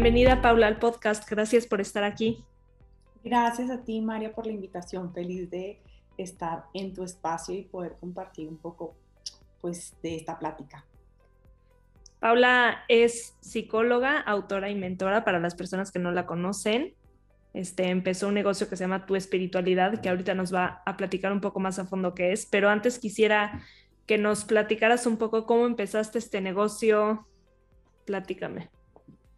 Bienvenida, Paula, al podcast. Gracias por estar aquí. Gracias a ti, María, por la invitación. Feliz de estar en tu espacio y poder compartir un poco, pues, de esta plática. Paula es psicóloga, autora y mentora para las personas que no la conocen. Empezó un negocio que se llama Tu Espiritualidad, que ahorita nos va a platicar un poco más a fondo qué es, pero antes quisiera que nos platicaras un poco cómo empezaste este negocio. Platícame.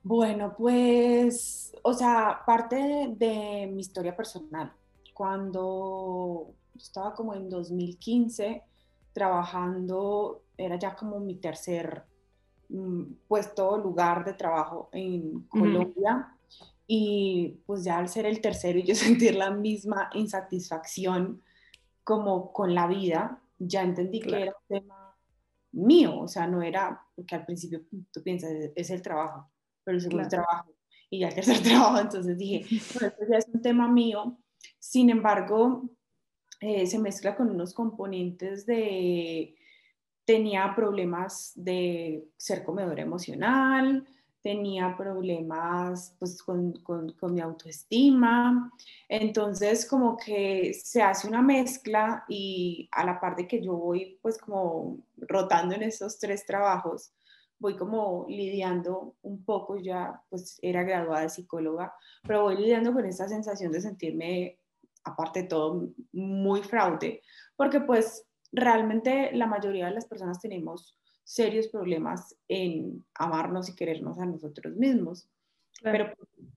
Bueno, pues, o sea, parte de mi historia personal. Cuando estaba como en 2015 trabajando, era ya como mi tercer puesto, lugar de trabajo en Colombia. Y pues ya al ser el tercero y yo sentir la misma insatisfacción como con la vida, ya entendí que era un tema mío. O sea, no era, porque al principio tú piensas, es el trabajo, pero el segundo trabajo y ya el tercer trabajo, entonces dije, bueno, esto ya es un tema mío. Sin embargo, se mezcla con unos componentes de, tenía problemas de ser comedora emocional, tenía problemas pues con mi autoestima, entonces como que se hace una mezcla y a la par de que yo voy pues como rotando en esos tres trabajos, voy como lidiando un poco, ya pues era graduada de psicóloga, pero voy lidiando con esta sensación de sentirme, aparte de todo, muy fraude, porque pues realmente la mayoría de las personas tenemos serios problemas en amarnos y querernos a nosotros mismos, pero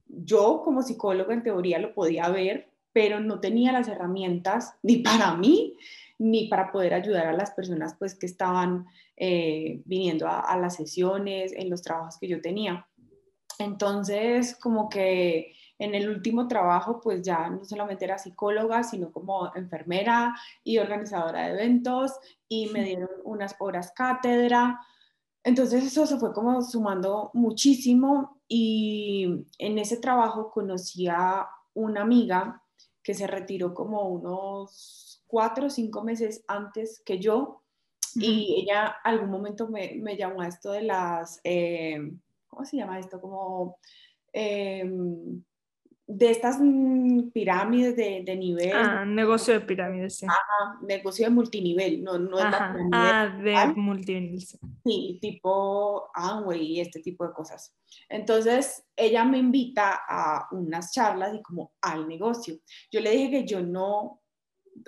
yo como psicóloga en teoría lo podía ver, pero no tenía las herramientas ni para mí, ni para poder ayudar a las personas pues, que estaban viniendo a las sesiones, en los trabajos que yo tenía. Entonces, como que en el último trabajo, pues ya no solamente era psicóloga, sino como enfermera y organizadora de eventos, y me dieron unas horas cátedra. Entonces eso se fue como sumando muchísimo, y en ese trabajo conocí a una amiga que se retiró como unos 4 o 5 meses antes que yo, y ella algún momento me llamó a esto de las, ¿cómo se llama esto? Como de estas pirámides de nivel. Ah, negocio de pirámides, sí. Ajá, negocio de multinivel, no es la pirámide. Ah, de multinivel. Sí, tipo Amway y este tipo de cosas. Entonces, ella me invita a unas charlas y como al negocio. Yo le dije que yo no,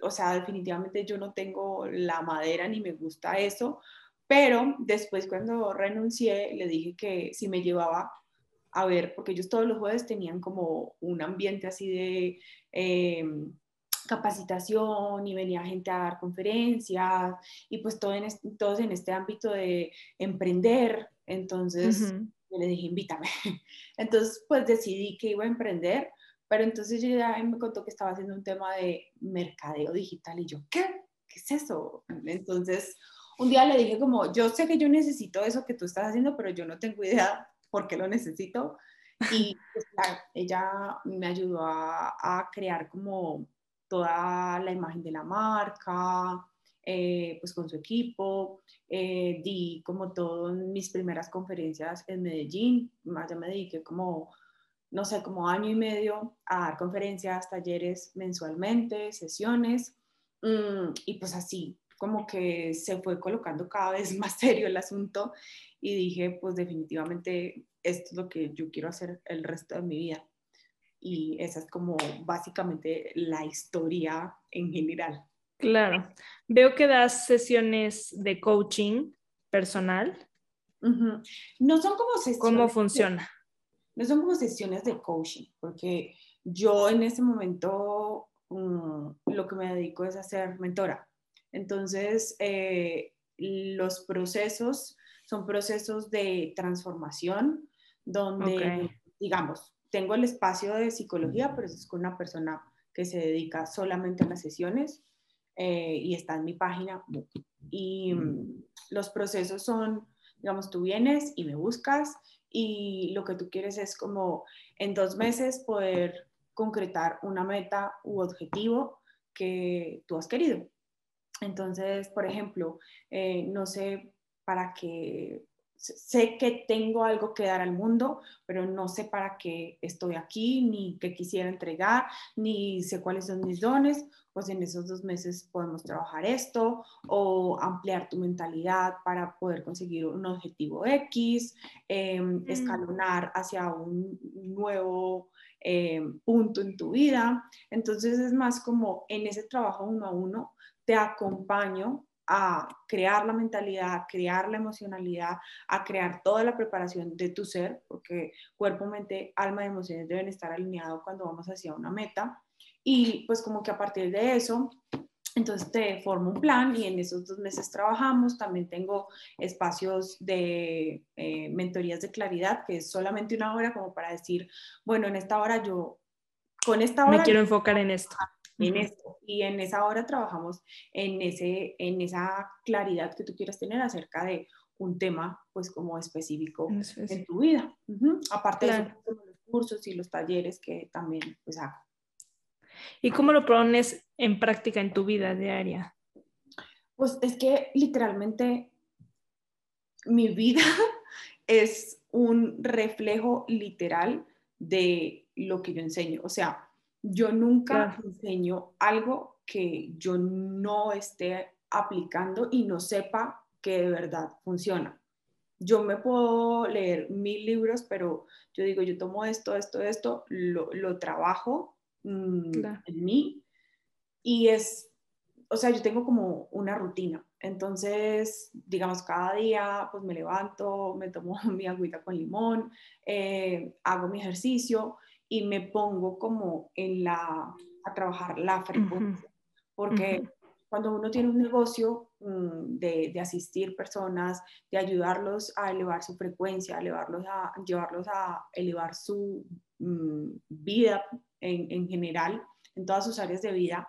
o sea, definitivamente yo no tengo la madera ni me gusta eso, pero después cuando renuncié le dije que si me llevaba a ver, porque ellos todos los jueves tenían como un ambiente así de capacitación y venía gente a dar conferencias y pues todos en este ámbito de emprender, entonces yo le dije invítame, entonces pues decidí que iba a emprender. Pero entonces ella me contó que estaba haciendo un tema de mercadeo digital y yo, ¿qué? ¿Qué es eso? Entonces un día le dije como, yo sé que yo necesito eso que tú estás haciendo, pero yo no tengo idea por qué lo necesito. Y pues, ella me ayudó a crear como toda la imagen de la marca, pues con su equipo, di como todas mis primeras conferencias en Medellín, más ya me dediqué como, no sé, como año y medio a dar conferencias, talleres mensualmente, sesiones, y pues así como que se fue colocando cada vez más serio el asunto y dije, pues definitivamente esto es lo que yo quiero hacer el resto de mi vida. Y esa es como básicamente la historia en general. Claro. Veo que das sesiones de coaching personal. No son como sesiones. ¿Cómo funciona? No son como sesiones de coaching, porque yo en ese momento lo que me dedico es a ser mentora. Entonces, los procesos son procesos de transformación donde, digamos, tengo el espacio de psicología, pero es con una persona que se dedica solamente a las sesiones y está en mi página. Y los procesos son, digamos, tú vienes y me buscas, y lo que tú quieres es como en 2 meses poder concretar una meta u objetivo que tú has querido. Entonces, por ejemplo, no sé para qué sé que tengo algo que dar al mundo, pero no sé para qué estoy aquí, ni qué quisiera entregar, ni sé cuáles son mis dones. Pues en esos 2 meses podemos trabajar esto o ampliar tu mentalidad para poder conseguir un objetivo X, escalonar hacia un nuevo punto en tu vida. Entonces es más como en ese trabajo 1 a 1 te acompaño a crear la mentalidad, a crear la emocionalidad, a crear toda la preparación de tu ser, porque cuerpo, mente, alma y emociones deben estar alineados cuando vamos hacia una meta. Y pues como que a partir de eso, entonces te formo un plan y en esos 2 meses trabajamos. También tengo espacios de mentorías de claridad, que es solamente 1 hora como para decir, bueno, en esta hora yo, con esta hora... me quiero enfocar en esto. En esto. Y en esa hora trabajamos en esa claridad que tú quieras tener acerca de un tema pues como específico en tu vida. Aparte de eso, los cursos y los talleres que también pues hago. ¿Y cómo lo pones en práctica en tu vida diaria? Pues es que literalmente mi vida es un reflejo literal de lo que yo enseño. O sea, yo nunca enseño algo que yo no esté aplicando y no sepa que de verdad funciona. Yo me puedo leer 1000 libros, pero yo digo, yo tomo esto, lo trabajo en mí, y es, o sea, yo tengo como una rutina. Entonces, digamos, cada día pues me levanto, me tomo mi agüita con limón, hago mi ejercicio y me pongo como a trabajar la frecuencia, porque cuando uno tiene un negocio de asistir personas, de ayudarlos a elevar su frecuencia, llevarlos a elevar su vida en general, en todas sus áreas de vida,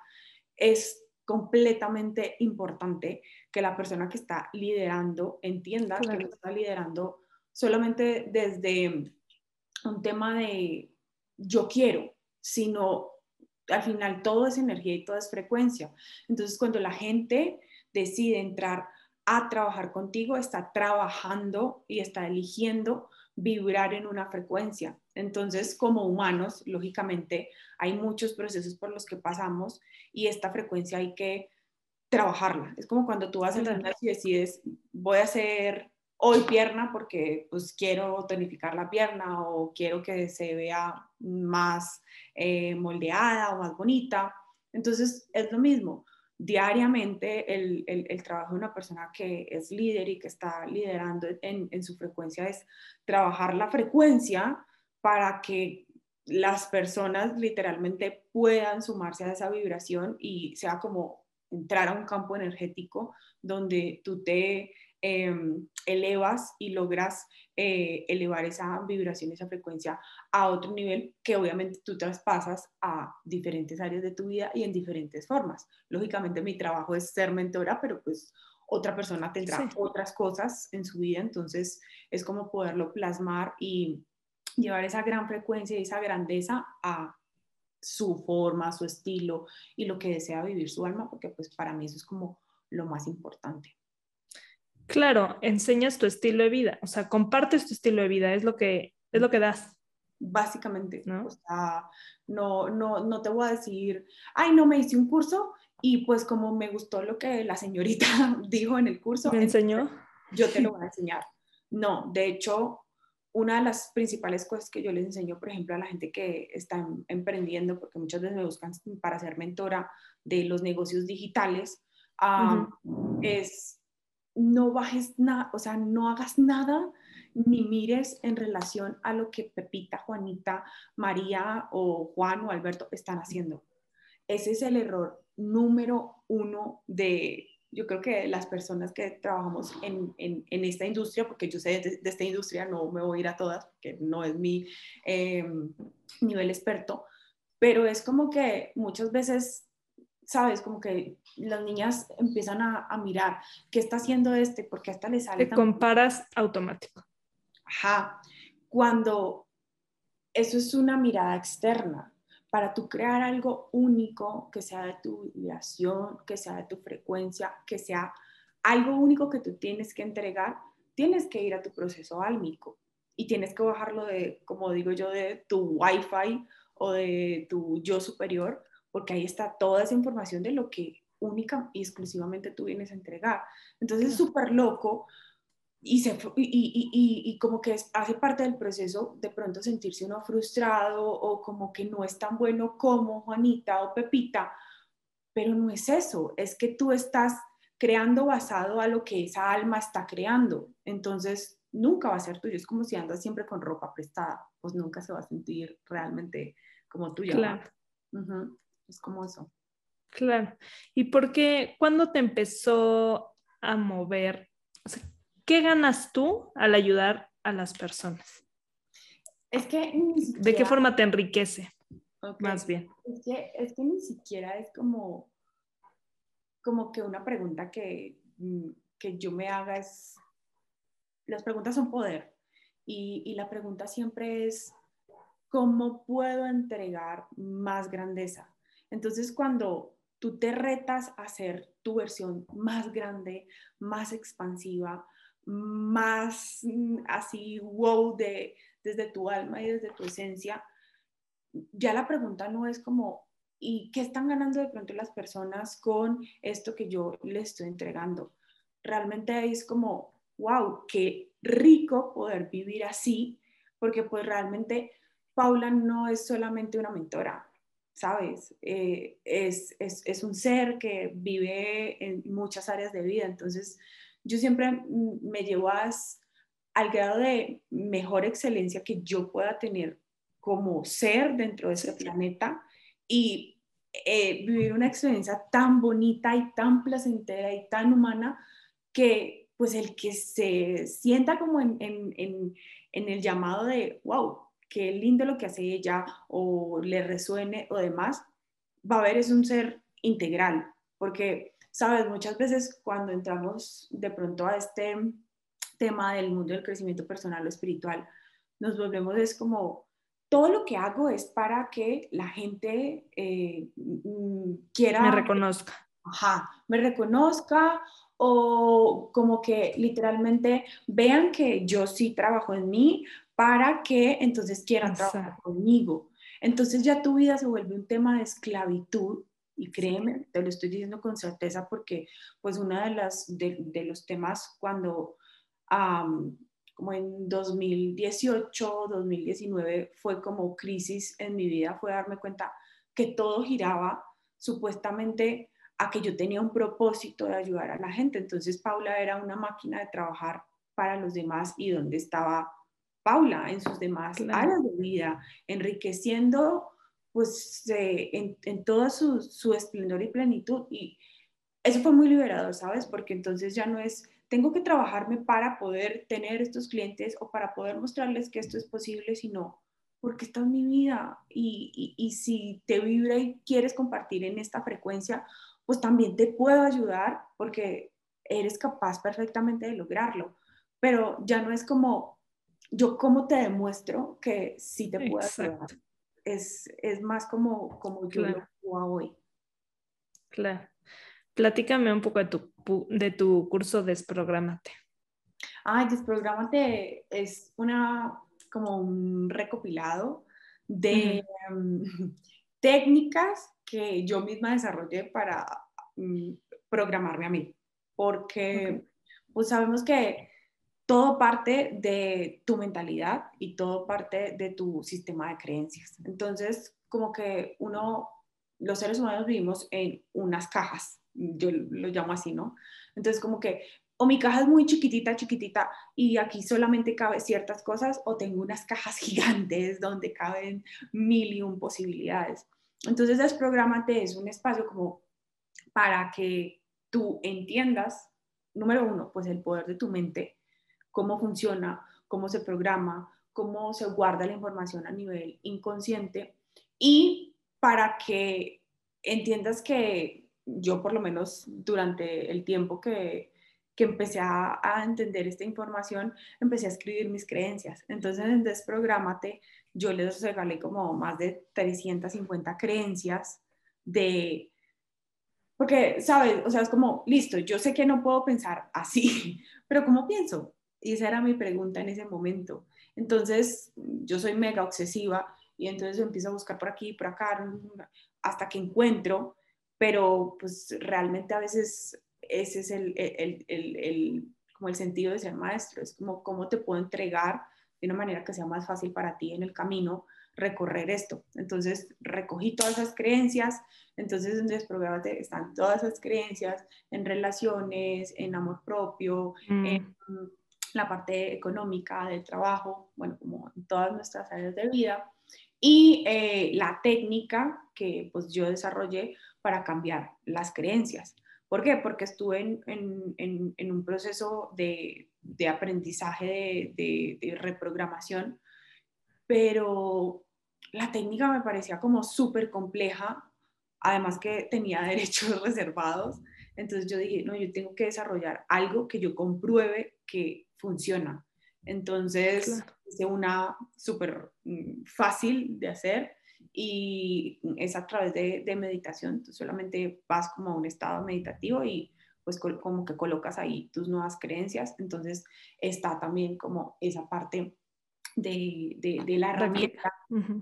es completamente importante que la persona que está liderando entienda que lo está liderando solamente desde un tema de yo quiero, sino al final todo es energía y todo es frecuencia. Entonces cuando la gente decide entrar a trabajar contigo, está trabajando y está eligiendo vibrar en una frecuencia. Entonces como humanos, lógicamente, hay muchos procesos por los que pasamos y esta frecuencia hay que trabajarla. Es como cuando tú vas al gimnasio y decides, voy a hacer hoy pierna porque pues quiero tonificar la pierna o quiero que se vea más moldeada o más bonita. Entonces es lo mismo. Diariamente el trabajo de una persona que es líder y que está liderando en su frecuencia es trabajar la frecuencia para que las personas literalmente puedan sumarse a esa vibración y sea como entrar a un campo energético donde tú te elevas y logras elevar esa vibración, esa frecuencia a otro nivel que obviamente tú traspasas a diferentes áreas de tu vida y en diferentes formas. Lógicamente mi trabajo es ser mentora, pero pues otra persona tendrá otras cosas en su vida, entonces es como poderlo plasmar y llevar esa gran frecuencia y esa grandeza a su forma, su estilo y lo que desea vivir su alma, porque pues para mí eso es como lo más importante. Claro, enseñas tu estilo de vida, o sea, compartes tu estilo de vida, es lo que das. Básicamente, ¿no? O sea, no te voy a decir, ay, no, me hice un curso y pues como me gustó lo que la señorita dijo en el curso. ¿Me enseñó? Yo te lo voy a enseñar. No, de hecho, una de las principales cosas que yo les enseño, por ejemplo, a la gente que está emprendiendo, porque muchas veces me buscan para ser mentora de los negocios digitales, es... no bajes nada, o sea, no hagas nada ni mires en relación a lo que Pepita, Juanita, María o Juan o Alberto están haciendo. Ese es el error número 1 de, yo creo que las personas que trabajamos en esta industria, porque yo sé de esta industria, no me voy a ir a todas, porque no es mi nivel experto, pero es como que muchas veces... ¿sabes? Como que las niñas empiezan a mirar qué está haciendo este, porque hasta le sale... Te comparas automático. Ajá. Cuando eso es una mirada externa, para tú crear algo único, que sea de tu vibración, que sea de tu frecuencia, que sea algo único que tú tienes que entregar, tienes que ir a tu proceso álmico y tienes que bajarlo de, como digo yo, de tu Wi-Fi o de tu yo superior, porque ahí está toda esa información de lo que única y exclusivamente tú vienes a entregar. Entonces es súper loco y como que hace parte del proceso de pronto sentirse uno frustrado o como que no es tan bueno como Juanita o Pepita, pero no es eso, es que tú estás creando basado a lo que esa alma está creando, entonces nunca va a ser tuyo, es como si andas siempre con ropa prestada, pues nunca se va a sentir realmente como tuya. Claro. Uh-huh. Es como eso. Claro. ¿Y por qué, cuándo te empezó a mover? O sea, ¿qué ganas tú al ayudar a las personas? Es que ni siquiera... ¿De qué forma te enriquece? Okay. Más bien. Es que ni siquiera es como que una pregunta que yo me haga es... Las preguntas son poder. Y la pregunta siempre es, ¿cómo puedo entregar más grandeza? Entonces, cuando tú te retas a hacer tu versión más grande, más expansiva, más así, wow, desde tu alma y desde tu esencia, ya la pregunta no es como, ¿y qué están ganando de pronto las personas con esto que yo les estoy entregando? Realmente es como, wow, qué rico poder vivir así, porque pues realmente Paula no es solamente una mentora, ¿sabes? Es un ser que vive en muchas áreas de vida. Entonces, yo siempre me llevo al grado de mejor excelencia que yo pueda tener como ser dentro de ese planeta y vivir una experiencia tan bonita y tan placentera y tan humana que pues el que se sienta como en el llamado de wow, qué lindo lo que hace ella, o le resuene o demás, va a ver, es un ser integral, porque, sabes, muchas veces cuando entramos de pronto a este tema del mundo del crecimiento personal o espiritual, nos volvemos, es como, todo lo que hago es para que la gente quiera... Me reconozca. Ajá, me reconozca, o como que literalmente vean que yo sí trabajo en mí, para que entonces quieran trabajar conmigo. Entonces ya tu vida se vuelve un tema de esclavitud, y créeme, te lo estoy diciendo con certeza, porque pues una de los temas cuando, como en 2018, 2019, fue como crisis en mi vida, fue darme cuenta que todo giraba supuestamente a que yo tenía un propósito de ayudar a la gente. Entonces Paula era una máquina de trabajar para los demás, y donde estaba Paula en sus demás áreas de vida, enriqueciendo pues en todo su esplendor y plenitud, y eso fue muy liberador, ¿sabes? Porque entonces ya no es, tengo que trabajarme para poder tener estos clientes o para poder mostrarles que esto es posible, sino porque esta es mi vida, y si te vibra y quieres compartir en esta frecuencia, pues también te puedo ayudar porque eres capaz perfectamente de lograrlo, pero ya no es como, yo cómo te demuestro que sí te puedo ayudar. Es más como yo lo hago hoy. Claro. Platícame un poco de tu curso Desprogramate. Desprogramate es como un recopilado de técnicas que yo misma desarrollé para programarme a mí. Porque pues sabemos que todo parte de tu mentalidad y todo parte de tu sistema de creencias. Entonces, como que los seres humanos vivimos en unas cajas, yo lo llamo así, ¿no? Entonces, como que, o mi caja es muy chiquitita, chiquitita, y aquí solamente cabe ciertas cosas, o tengo unas cajas gigantes donde caben 1,000 y 1 posibilidades. Entonces, Desprogramate es un espacio como para que tú entiendas, número uno, pues el poder de tu mente, cómo funciona, cómo se programa, cómo se guarda la información a nivel inconsciente, y para que entiendas que yo, por lo menos durante el tiempo que empecé a entender esta información, empecé a escribir mis creencias. Entonces en Desprogramate yo les regalé como más de 350 creencias de... Porque, ¿sabes? O sea, es como, listo, yo sé que no puedo pensar así, pero ¿cómo pienso? Y esa era mi pregunta en ese momento. Entonces, yo soy mega obsesiva y entonces empiezo a buscar por aquí, por acá, hasta que encuentro, pero pues realmente a veces ese es como el sentido de ser maestro, es como cómo te puedo entregar de una manera que sea más fácil para ti en el camino recorrer esto. Entonces recogí todas esas creencias, entonces en Desprogramate están todas esas creencias en relaciones, en amor propio, en la parte económica, del trabajo, bueno, como en todas nuestras áreas de vida. Y la técnica que pues yo desarrollé para cambiar las creencias. ¿Por qué? Porque estuve en un proceso de aprendizaje, de reprogramación, pero la técnica me parecía como súper compleja, además que tenía derechos reservados. Entonces yo dije, no, yo tengo que desarrollar algo que yo compruebe que funciona. Entonces hice una súper fácil de hacer y es a través de meditación. Tú solamente vas como a un estado meditativo y pues como que colocas ahí tus nuevas creencias. Entonces está también como esa parte de la herramienta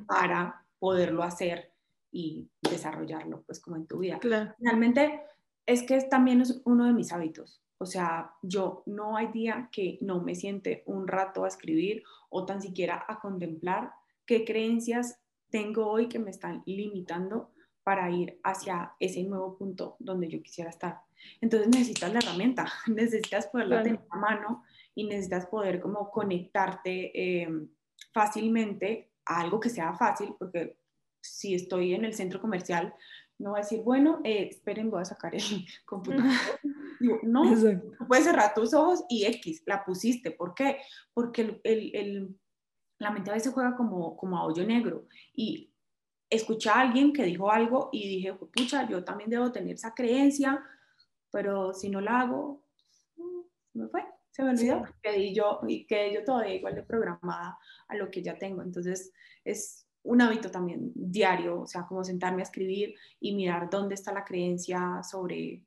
para poderlo hacer y desarrollarlo pues como en tu vida. Claro. Realmente es que también es uno de mis hábitos. O sea, yo no hay día que no me siente un rato a escribir o tan siquiera a contemplar qué creencias tengo hoy que me están limitando para ir hacia ese nuevo punto donde yo quisiera estar. Entonces necesitas la herramienta, necesitas poderla tener a mano y necesitas poder como conectarte fácilmente a algo que sea fácil, porque si estoy en el centro comercial, no voy a decir, bueno, esperen, voy a sacar el computador. Digo, no, puedes cerrar tus ojos y X, la pusiste. ¿Por qué? Porque la mente a veces juega como a hoyo negro. Y escuché a alguien que dijo algo y dije, pucha, yo también debo tener esa creencia, pero si no la hago, me fue, se me olvidó. Sí. Quedé yo todavía igual de programada a lo que ya tengo. Entonces, es un hábito también diario, o sea, como sentarme a escribir y mirar dónde está la creencia sobre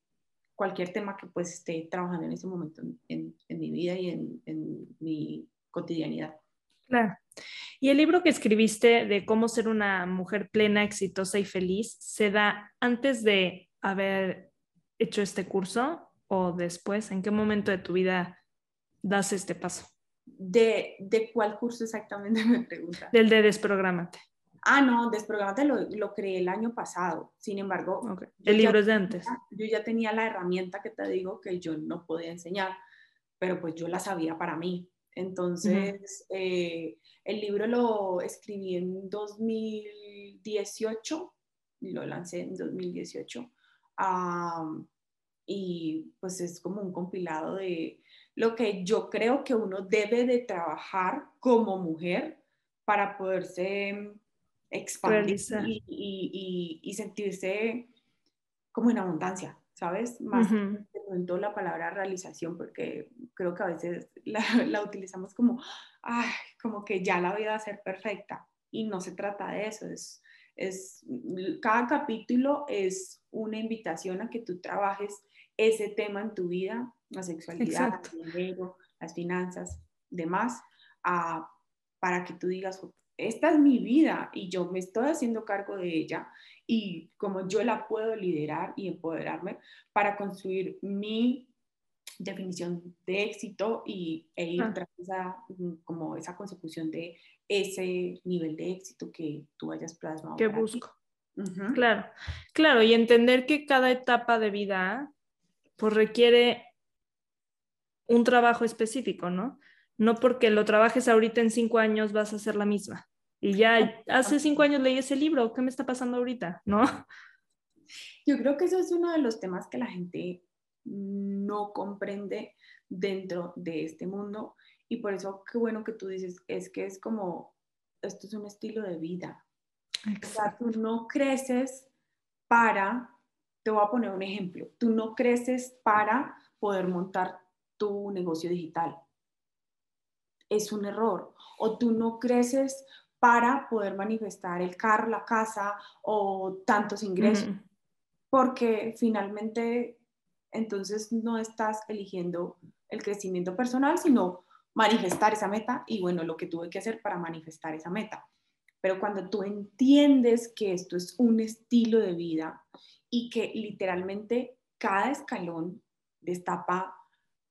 cualquier tema que pues esté trabajando en ese momento en mi vida y en mi cotidianidad. Claro. Y el libro que escribiste de cómo ser una mujer plena, exitosa y feliz, ¿se da antes de haber hecho este curso o después? ¿En qué momento de tu vida das este paso? ¿De cuál curso exactamente me preguntas? Del de Desprogramate. Ah, no, Desprogramate lo creé el año pasado. Sin embargo, okay. El libro es de antes. Yo ya tenía la herramienta que te digo que yo no podía enseñar, pero pues yo la sabía para mí. Entonces, el libro lo escribí en 2018, lo lancé en 2018. Y pues es como un compilado de lo que yo creo que uno debe de trabajar como mujer para poderse expandir y sentirse como en abundancia, ¿sabes? Más de la palabra realización, porque creo que a veces la utilizamos como, ay, como que ya la vida va a ser perfecta, y no se trata de eso. Cada capítulo es una invitación a que tú trabajes ese tema en tu vida, la sexualidad, el dinero, las finanzas, demás, para que tú digas, esta es mi vida y yo me estoy haciendo cargo de ella y como yo la puedo liderar y empoderarme para construir mi definición de éxito e ir tras esa consecución de ese nivel de éxito que tú hayas plasmado. Que busco. Claro, y entender que cada etapa de vida pues requiere un trabajo específico, ¿no? No porque lo trabajes ahorita en 5 años vas a hacer la misma. Y ya hace 5 años leí ese libro, ¿qué me está pasando ahorita? ¿No? Yo creo que eso es uno de los temas que la gente no comprende dentro de este mundo. Y por eso qué bueno que tú dices, es que es como, esto es un estilo de vida. Exacto. O sea, tú no creces para, te voy a poner un ejemplo, tú no creces para poder montar tu negocio digital. Es un error. O tú no creces para poder manifestar el carro, la casa o tantos ingresos. Porque finalmente entonces no estás eligiendo el crecimiento personal, sino manifestar esa meta y bueno, lo que tuve que hacer para manifestar esa meta. Pero cuando tú entiendes que esto es un estilo de vida y que literalmente cada escalón destapa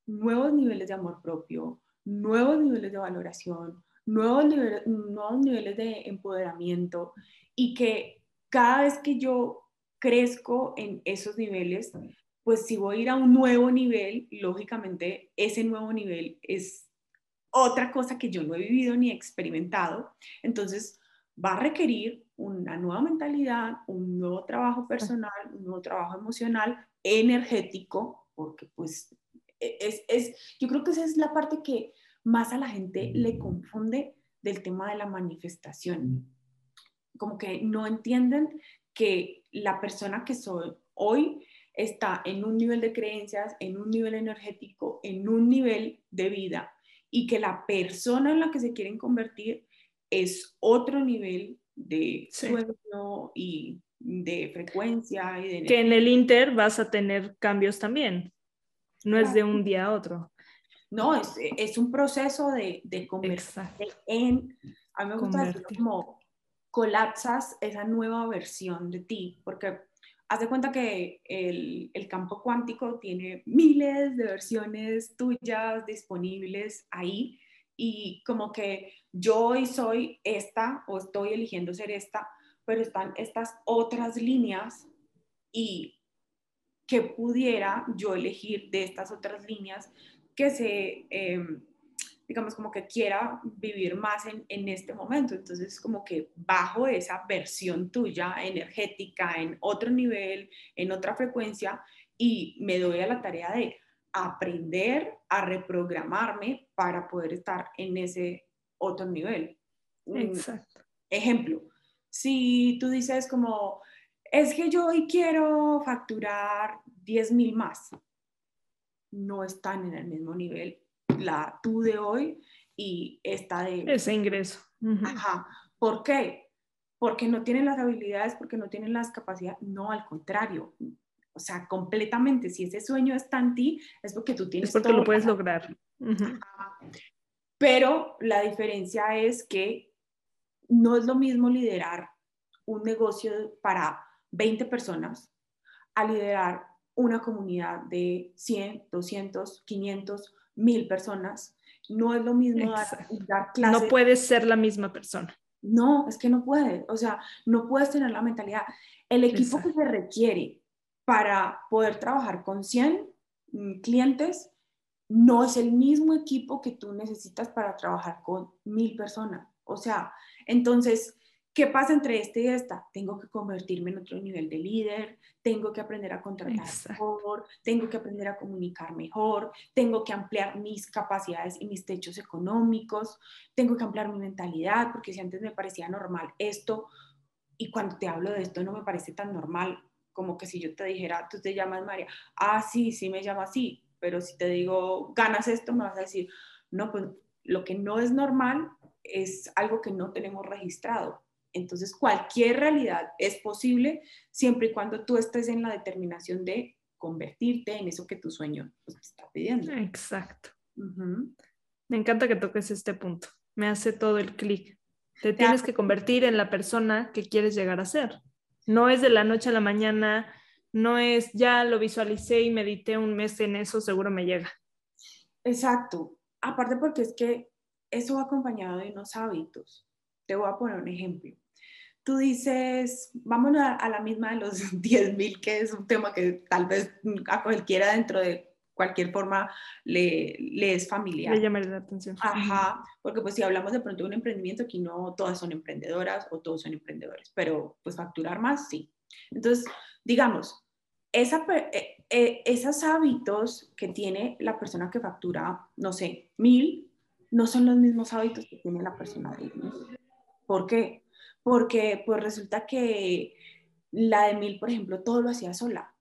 nuevos niveles de amor propio, nuevos niveles de valoración, nuevos niveles de empoderamiento, y que cada vez que yo crezco en esos niveles, pues si voy a ir a un nuevo nivel, lógicamente ese nuevo nivel es otra cosa que yo no he vivido ni experimentado, entonces va a requerir una nueva mentalidad, un nuevo trabajo personal, un nuevo trabajo emocional, energético, porque pues yo creo que esa es la parte que más a la gente le confunde del tema de la manifestación. Como que no entienden que la persona que soy hoy está en un nivel de creencias, en un nivel energético, en un nivel de vida, y que la persona en la que se quieren convertir es otro nivel de sueño y de frecuencia. Y de que en el inter vas a tener cambios también. No es de un día a otro. No, es un proceso de convertirte en... A mí me gusta decirlo como colapsas esa nueva versión de ti, porque haz de cuenta que el campo cuántico tiene miles de versiones tuyas disponibles ahí, y como que yo hoy soy esta o estoy eligiendo ser esta, pero están estas otras líneas, y que pudiera yo elegir de estas otras líneas que se, digamos, como que quiera vivir más en este momento. Entonces, como que bajo esa versión tuya energética, en otro nivel, en otra frecuencia, y me doy a la tarea de aprender a reprogramarme para poder estar en ese otro nivel. Exacto. Ejemplo, si tú dices como... es que yo hoy quiero facturar 10,000 más. No están en el mismo nivel la tú de hoy y esta de... ese ingreso. Uh-huh. Ajá. ¿Por qué? Porque no tienen las habilidades, porque no tienen las capacidades. No, al contrario. O sea, completamente. Si ese sueño está en ti, es porque tú tienes todo. Es porque lo puedes lograr. Uh-huh. Pero la diferencia es que no es lo mismo liderar un negocio para 20 personas a liderar una comunidad de 100, 200, 500, 1000 personas. No es lo mismo dar clases. No puedes ser la misma persona. No, es que no puedes. O sea, no puedes tener la mentalidad. El equipo Exacto. que se requiere para poder trabajar con 100 clientes no es el mismo equipo que tú necesitas para trabajar con 1000 personas. O sea, entonces... ¿qué pasa entre este y esta? Tengo que convertirme en otro nivel de líder, tengo que aprender a contratar mejor, tengo que aprender a comunicar mejor, tengo que ampliar mis capacidades y mis techos económicos, tengo que ampliar mi mentalidad, porque si antes me parecía normal esto, y cuando te hablo de esto no me parece tan normal, como que si yo te dijera, tú te llamas María, ah sí, sí me llamo así, pero si te digo, ganas esto, me vas a decir, no, pues lo que no es normal es algo que no tenemos registrado. Entonces, cualquier realidad es posible siempre y cuando tú estés en la determinación de convertirte en eso que tu sueño te está pidiendo. Exacto. Uh-huh. Me encanta que toques este punto. Me hace todo el clic. Te tienes que convertir en la persona que quieres llegar a ser. No es de la noche a la mañana, no es ya lo visualicé y medité un mes en eso, seguro me llega. Exacto. Aparte porque es que eso va acompañado de unos hábitos. Te voy a poner un ejemplo. Tú dices, vámonos a la misma de los 10,000, que es un tema que tal vez a cualquiera dentro de cualquier forma le es familiar. Le llamaría la atención. Ajá, porque pues si hablamos de pronto de un emprendimiento, aquí no todas son emprendedoras o todos son emprendedores, pero pues facturar más, sí. Entonces, digamos, esos hábitos que tiene la persona que factura, no sé, 1,000, no son los mismos hábitos que tiene la persona de 10,000. ¿Por qué? Porque pues resulta que la de 1,000, por ejemplo, todo lo hacía sola.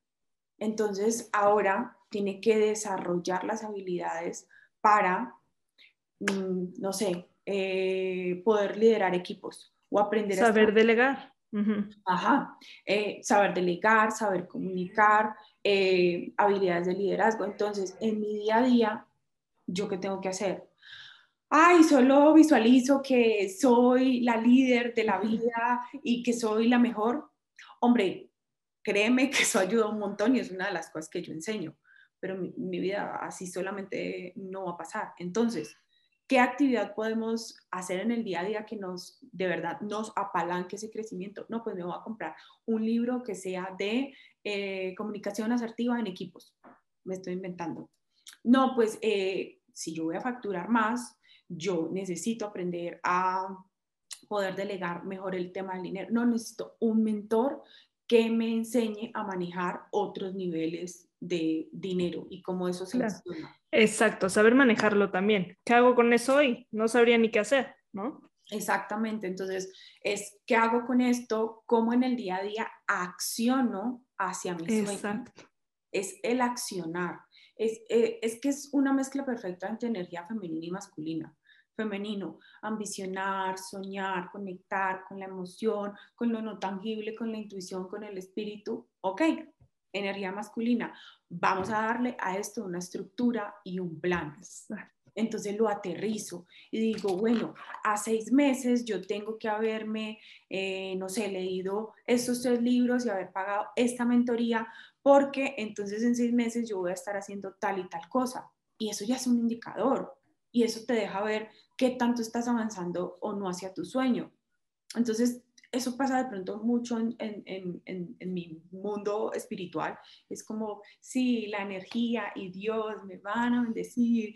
Entonces ahora tiene que desarrollar las habilidades para, no sé, poder liderar equipos o aprender saber delegar. Uh-huh. Ajá. Saber delegar, saber comunicar, habilidades de liderazgo. Entonces, en mi día a día, ¿yo qué tengo que hacer? ay, solo visualizo que soy la líder de la vida y que soy la mejor. Hombre, créeme que eso ayuda un montón y es una de las cosas que yo enseño, pero mi vida así solamente no va a pasar. Entonces, ¿qué actividad podemos hacer en el día a día que nos, de verdad, nos apalanque ese crecimiento? No, pues me voy a comprar un libro que sea de comunicación asertiva en equipos. Me estoy inventando. No, pues si yo voy a facturar más, yo necesito aprender a poder delegar mejor el tema del dinero. No, necesito un mentor que me enseñe a manejar otros niveles de dinero y cómo eso se gestiona. Exacto, saber manejarlo también. ¿Qué hago con eso hoy? No sabría ni qué hacer, ¿no? Exactamente, entonces es ¿qué hago con esto? ¿Cómo en el día a día acciono hacia mi sueño? Exacto. Es el accionar. Es que es una mezcla perfecta entre energía femenina y masculina. Femenino, ambicionar, soñar, conectar con la emoción, con lo no tangible, con la intuición, con el espíritu. Ok, energía masculina. Vamos a darle a esto una estructura y un plan. Entonces lo aterrizo y digo, bueno, a 6 meses yo tengo que haberme, no sé, leído estos 3 libros y haber pagado esta mentoría, porque entonces en 6 meses yo voy a estar haciendo tal y tal cosa. Y eso ya es un indicador. Y eso te deja ver qué tanto estás avanzando o no hacia tu sueño. Entonces, eso pasa de pronto mucho en mi mundo espiritual. Es como, sí, la energía y Dios me van a bendecir.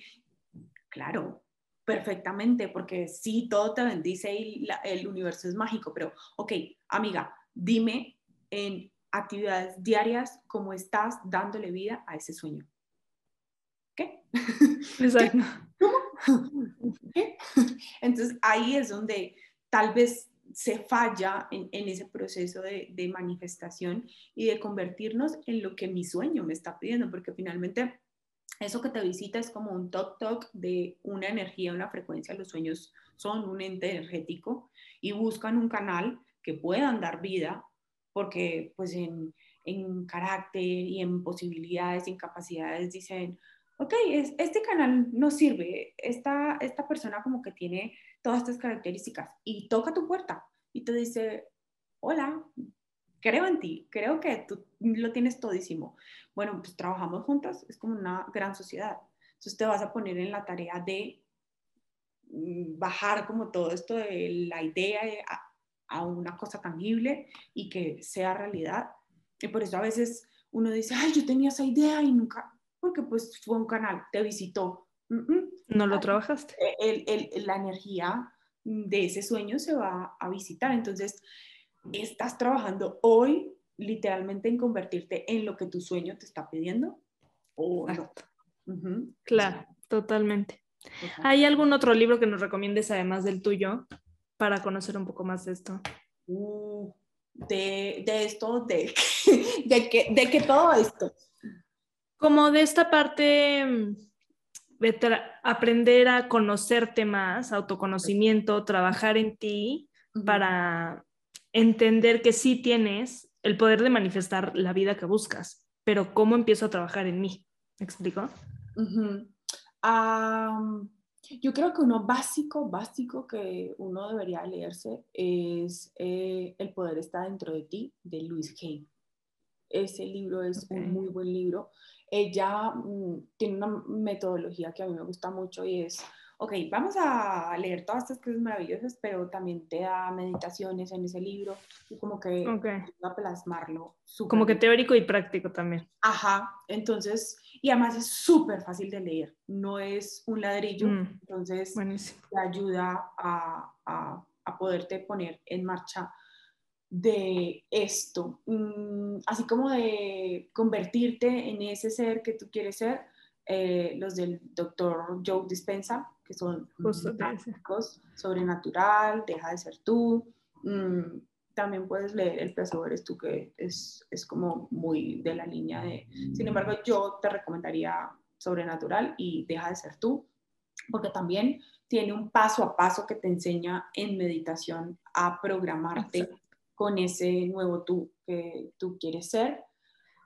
Claro, perfectamente, porque sí, todo te bendice y el universo es mágico. Pero, ok, amiga, dime en actividades diarias cómo estás dándole vida a ese sueño. ¿Qué? Exacto. ¿Qué? Entonces ahí es donde tal vez se falla en ese proceso de manifestación y de convertirnos en lo que mi sueño me está pidiendo, porque finalmente eso que te visita es como un toc-toc de una energía, una frecuencia. Los sueños son un ente energético y buscan un canal que puedan dar vida, porque pues en carácter y en posibilidades y en capacidades dicen, ok, este canal nos sirve, esta persona como que tiene todas estas características, y toca tu puerta y te dice, hola, creo en ti, creo que tú lo tienes todísimo. Bueno, pues trabajamos juntas, es como una gran sociedad. Entonces te vas a poner en la tarea de bajar como todo esto de la idea a una cosa tangible y que sea realidad. Y por eso a veces uno dice, ay, yo tenía esa idea y nunca, porque pues fue un canal, te visitó. No lo trabajaste. La energía de ese sueño se va a visitar. Entonces, ¿estás trabajando hoy literalmente en convertirte en lo que tu sueño te está pidiendo? ¿O no? Claro, totalmente. Exacto. ¿Hay algún otro libro que nos recomiendes, además del tuyo, para conocer un poco más de esto? De todo esto. Como de esta parte de aprender a conocerte más, autoconocimiento, trabajar en ti para entender que sí tienes el poder de manifestar la vida que buscas, pero ¿cómo empiezo a trabajar en mí? ¿Me explico? Yo creo que uno básico que uno debería leerse es El poder está dentro de ti, de Louise Hay. Ese libro es un muy buen libro. Ella tiene una metodología que a mí me gusta mucho y es, ok, vamos a leer todas estas cosas maravillosas, pero también te da meditaciones en ese libro y como que va a plasmarlo. Como que teórico y práctico también. Ajá, entonces, y además es súper fácil de leer, no es un ladrillo, entonces buenísimo. Te ayuda a poderte poner en marcha de esto, así como de convertirte en ese ser que tú quieres ser. Los del doctor Joe Dispenza, que son fantásticos, Sobrenatural, Deja de ser tú. También puedes leer El peso eres tú, que es como muy de la línea de, sin embargo yo te recomendaría Sobrenatural y Deja de ser tú, porque también tiene un paso a paso que te enseña en meditación a programarte con ese nuevo tú que tú quieres ser.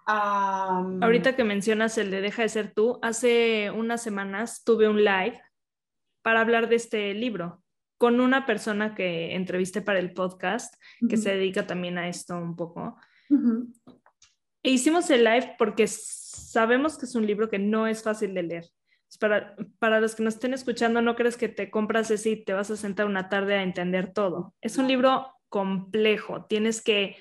Ahorita que mencionas el de Deja de ser tú, hace unas semanas tuve un live para hablar de este libro con una persona que entrevisté para el podcast, que se dedica también a esto un poco. E hicimos el live porque sabemos que es un libro que no es fácil de leer. Para los que nos estén escuchando, no crees que te compras ese y te vas a sentar una tarde a entender todo. Es un libro complejo. Tienes que,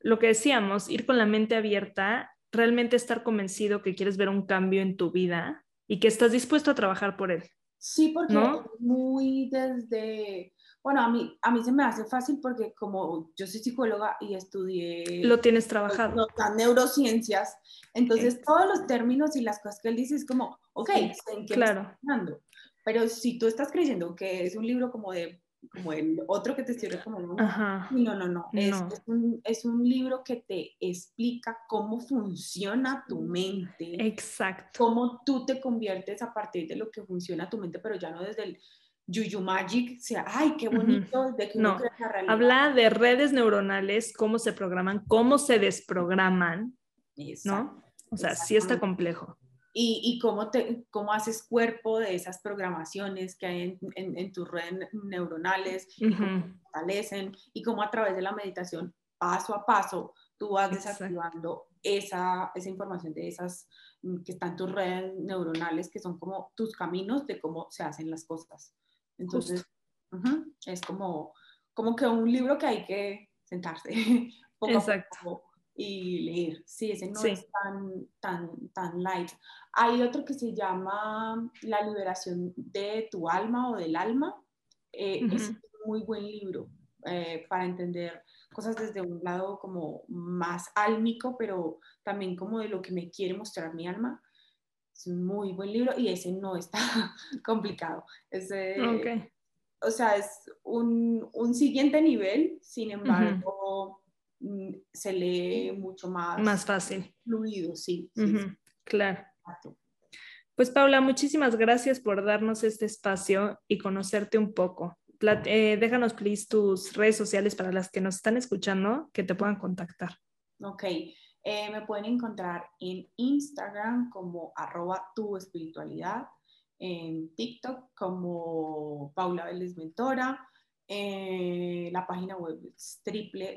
lo que decíamos, ir con la mente abierta, realmente estar convencido que quieres ver un cambio en tu vida y que estás dispuesto a trabajar por él. Sí, porque muy desde... Bueno, a mí se me hace fácil porque como yo soy psicóloga y estudié... Lo tienes trabajado. Las neurociencias. Entonces, todos los términos y las cosas que él dice es como, ok, ¿en qué me estás hablando? Pero si tú estás creyendo que es un libro como el otro que te estoy recomendando, no. Es un libro que te explica cómo funciona tu mente. Exacto. Cómo tú te conviertes a partir de lo que funciona tu mente, pero ya no desde el... Yuyu Magic, o sea, ay, qué bonito, de que uno crea la realidad. Habla de redes neuronales, cómo se programan, cómo se desprograman, ¿no? O sea, sí está complejo. Y cómo haces cuerpo de esas programaciones que hay en tus redes neuronales, y cómo se fortalecen, y cómo a través de la meditación, paso a paso, tú vas desactivando esa información de esas que están tus redes neuronales, que son como tus caminos de cómo se hacen las cosas. Entonces, es como que un libro que hay que sentarse poco a poco y leer. Sí, ese no es tan light. Hay otro que se llama La liberación de tu alma o del alma. Es un muy buen libro para entender cosas desde un lado como más álmico, pero también como de lo que me quiere mostrar mi alma. Es un muy buen libro y ese no está complicado. O sea, es un siguiente nivel, sin embargo, se lee mucho más fácil. Fluido, sí. Claro. Exacto. Pues Paula, muchísimas gracias por darnos este espacio y conocerte un poco. Déjanos, please, tus redes sociales para las que nos están escuchando, que te puedan contactar. Ok. Me pueden encontrar en Instagram como @tuespiritualidad, en TikTok como Paula Vélez Mentora, la página web es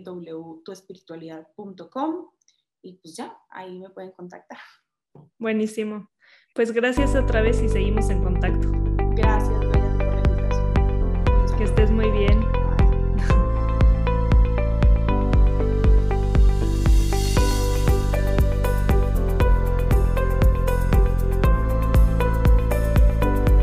www.tuespiritualidad.com y pues ya, ahí me pueden contactar. Buenísimo. Pues gracias otra vez y seguimos en contacto. Gracias, Bella, por la invitación. Que estés muy bien.